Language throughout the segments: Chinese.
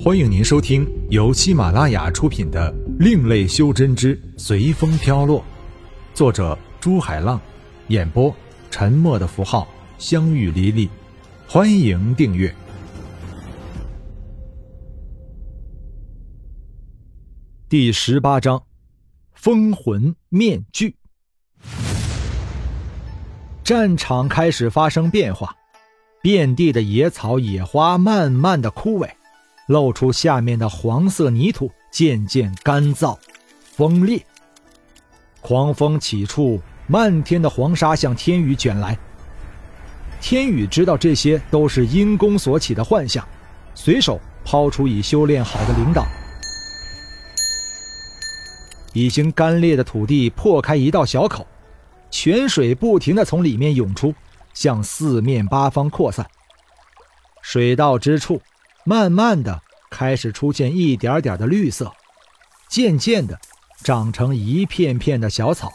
欢迎您收听由喜马拉雅出品的《另类修真之随风飘落》，作者朱海浪，演播沉默的符号、相遇黎黎。欢迎订阅。第18章，风魂面具。战场开始发生变化，遍地的野草野花慢慢的枯萎，露出下面的黄色泥土，渐渐干燥崩裂。狂风起处，漫天的黄沙向天宇卷来。天宇知道这些都是阴功所起的幻象，随手抛出已修炼好的灵导。已经干裂的土地破开一道小口，泉水不停地从里面涌出，向四面八方扩散。水到之处，慢慢的开始出现一点点的绿色，渐渐的长成一片片的小草。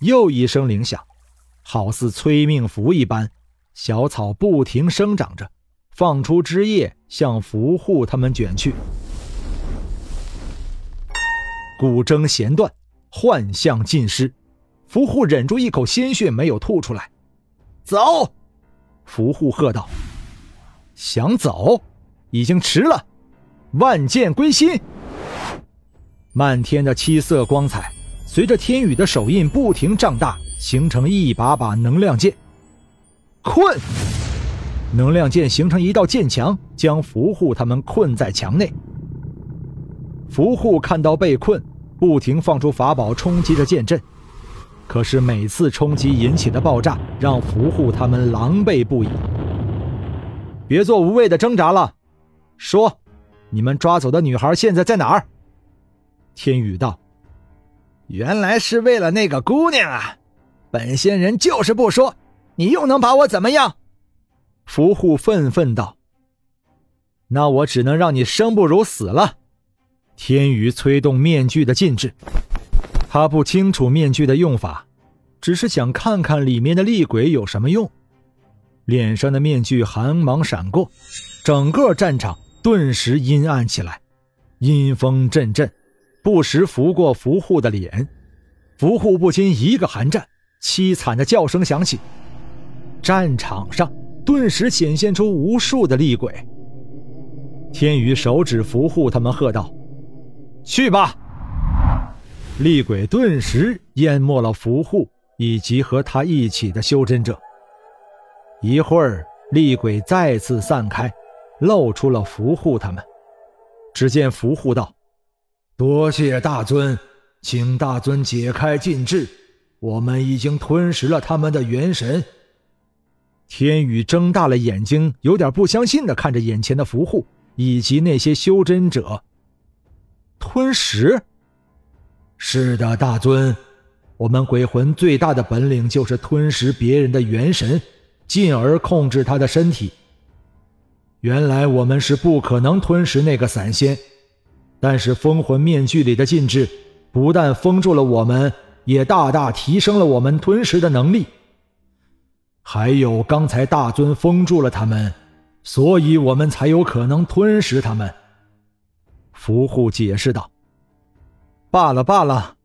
又一声铃响，好似催命符一般，小草不停生长着，放出枝叶向符护他们卷去。古筝弦断，幻象尽失，符护忍住一口鲜血没有吐出来。走！符护喝道。想走已经迟了，万剑归心。漫天的七色光彩随着天宇的手印不停胀大，形成一把把能量剑。困！能量剑形成一道剑墙，将符护他们困在墙内。符护看到被困，不停放出法宝冲击着剑阵，可是每次冲击引起的爆炸让符护他们狼狈不已。别做无谓的挣扎了，说你们抓走的女孩现在在哪儿？天宇道。原来是为了那个姑娘啊，本仙人就是不说，你又能把我怎么样？符护愤愤道。那我只能让你生不如死了。天宇催动面具的禁制，他不清楚面具的用法，只是想看看里面的厉鬼有什么用。脸上的面具寒芒闪过，整个战场顿时阴暗起来，阴风阵阵，不时拂过符护的脸。符护不禁一个寒战，凄惨的叫声响起，战场上顿时显现出无数的厉鬼。天宇手指符护他们喝道：去吧！厉鬼顿时淹没了符护以及和他一起的修真者。一会儿，厉鬼再次散开，露出了符护他们。只见符护道：多谢大尊，请大尊解开禁制，我们已经吞食了他们的元神。天宇睁大了眼睛，有点不相信地看着眼前的符护以及那些修真者。吞食？是的，大尊，我们鬼魂最大的本领就是吞食别人的元神，进而控制他的身体。原来我们是不可能吞食那个散仙，但是风魂面具里的禁制不但封住了我们，也大大提升了我们吞食的能力。还有刚才大尊封住了他们，所以我们才有可能吞食他们。符护解释道。罢了罢了，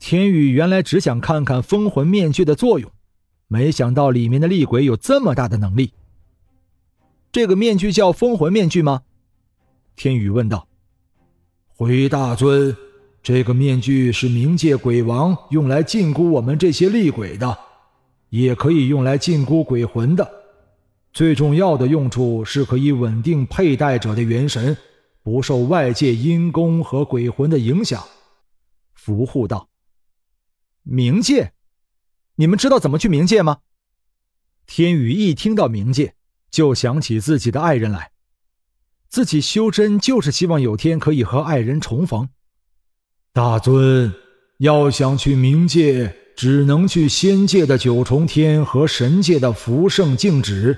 天宇原来只想看看风魂面具的作用，没想到里面的厉鬼有这么大的能力。这个面具叫风魂面具吗？天宇问道。回大尊，这个面具是冥界鬼王用来禁锢我们这些厉鬼的，也可以用来禁锢鬼魂的。最重要的用处是可以稳定佩戴者的元神，不受外界阴功和鬼魂的影响。符护道。冥界？你们知道怎么去冥界吗？天宇一听到冥界，就想起自己的爱人来。自己修真就是希望有天可以和爱人重逢。大尊，要想去冥界，只能去仙界的九重天和神界的福圣静止。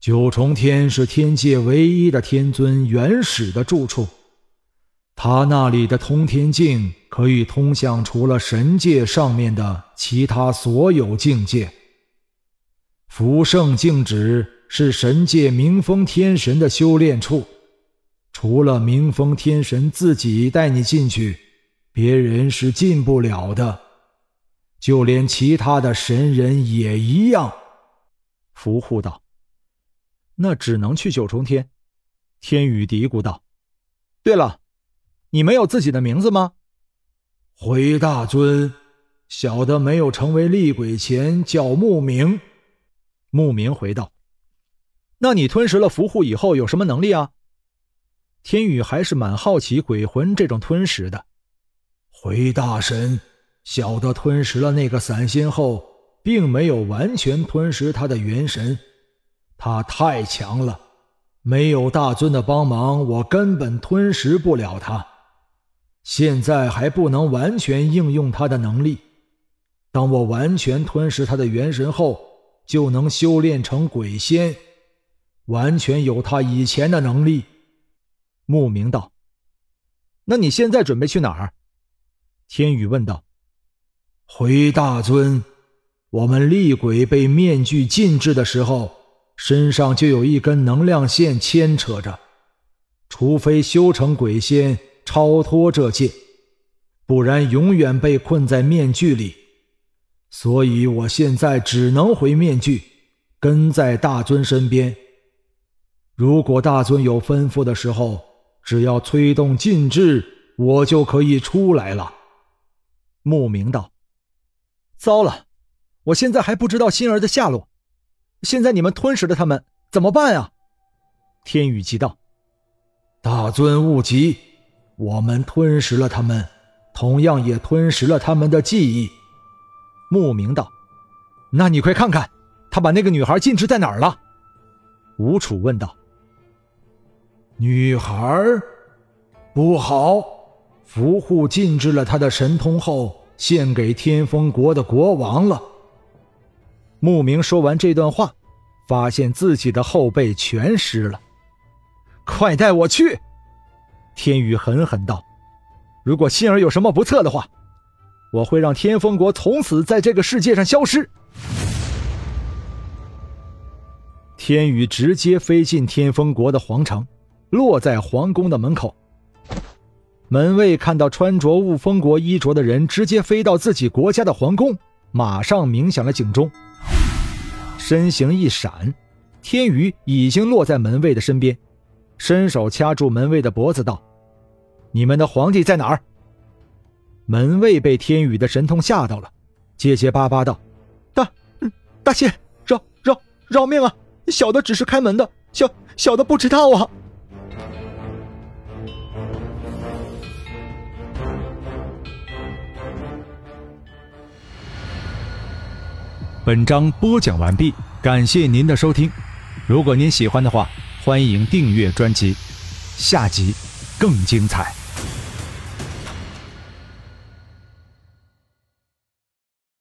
九重天是天界唯一的天尊元始的住处，他那里的通天境可以通向除了神界上面的其他所有境界。福圣静止是神界明风天神的修炼处，除了明风天神自己带你进去，别人是进不了的，就连其他的神人也一样。福护道：那只能去九重天。天宇嘀咕道：对了，你没有自己的名字吗？回大尊，小的没有成为厉鬼前叫慕名。慕名回道：那你吞食了符护以后有什么能力啊？天宇还是蛮好奇鬼魂这种吞食的。回大神，小的吞食了那个散仙后，并没有完全吞食他的元神，他太强了，没有大尊的帮忙，我根本吞食不了他。现在还不能完全应用他的能力，当我完全吞食他的元神后，就能修炼成鬼仙，完全有他以前的能力。慕名道：那你现在准备去哪儿？天宇问道：回大尊，我们厉鬼被面具禁制的时候，身上就有一根能量线牵扯着，除非修成鬼仙超脱这界，不然永远被困在面具里。所以我现在只能回面具，跟在大尊身边。如果大尊有吩咐的时候，只要催动禁制，我就可以出来了。慕名道：糟了，我现在还不知道心儿的下落，现在你们吞食了他们，怎么办啊？天宇急道：大尊勿急，我们吞食了他们，同样也吞食了他们的记忆。慕名道：那你快看看，他把那个女孩禁制在哪儿了？吴楚问道：女孩？不好，符护禁制了他的神通后，献给天风国的国王了。慕名说完这段话，发现自己的后背全湿了。快带我去！天宇狠狠道：如果心儿有什么不测的话，我会让天风国从此在这个世界上消失。天宇直接飞进天风国的皇城，落在皇宫的门口。门卫看到穿着雾峰国衣着的人直接飞到自己国家的皇宫，马上鸣响了警钟。身形一闪，天宇已经落在门卫的身边，伸手掐住门卫的脖子道：你们的皇帝在哪儿？门卫被天宇的神通吓到了，结结巴巴道：大仙，饶命啊，小的只是开门的，小的不知道啊。本章播讲完毕，感谢您的收听，如果您喜欢的话，欢迎订阅专辑，下集更精彩。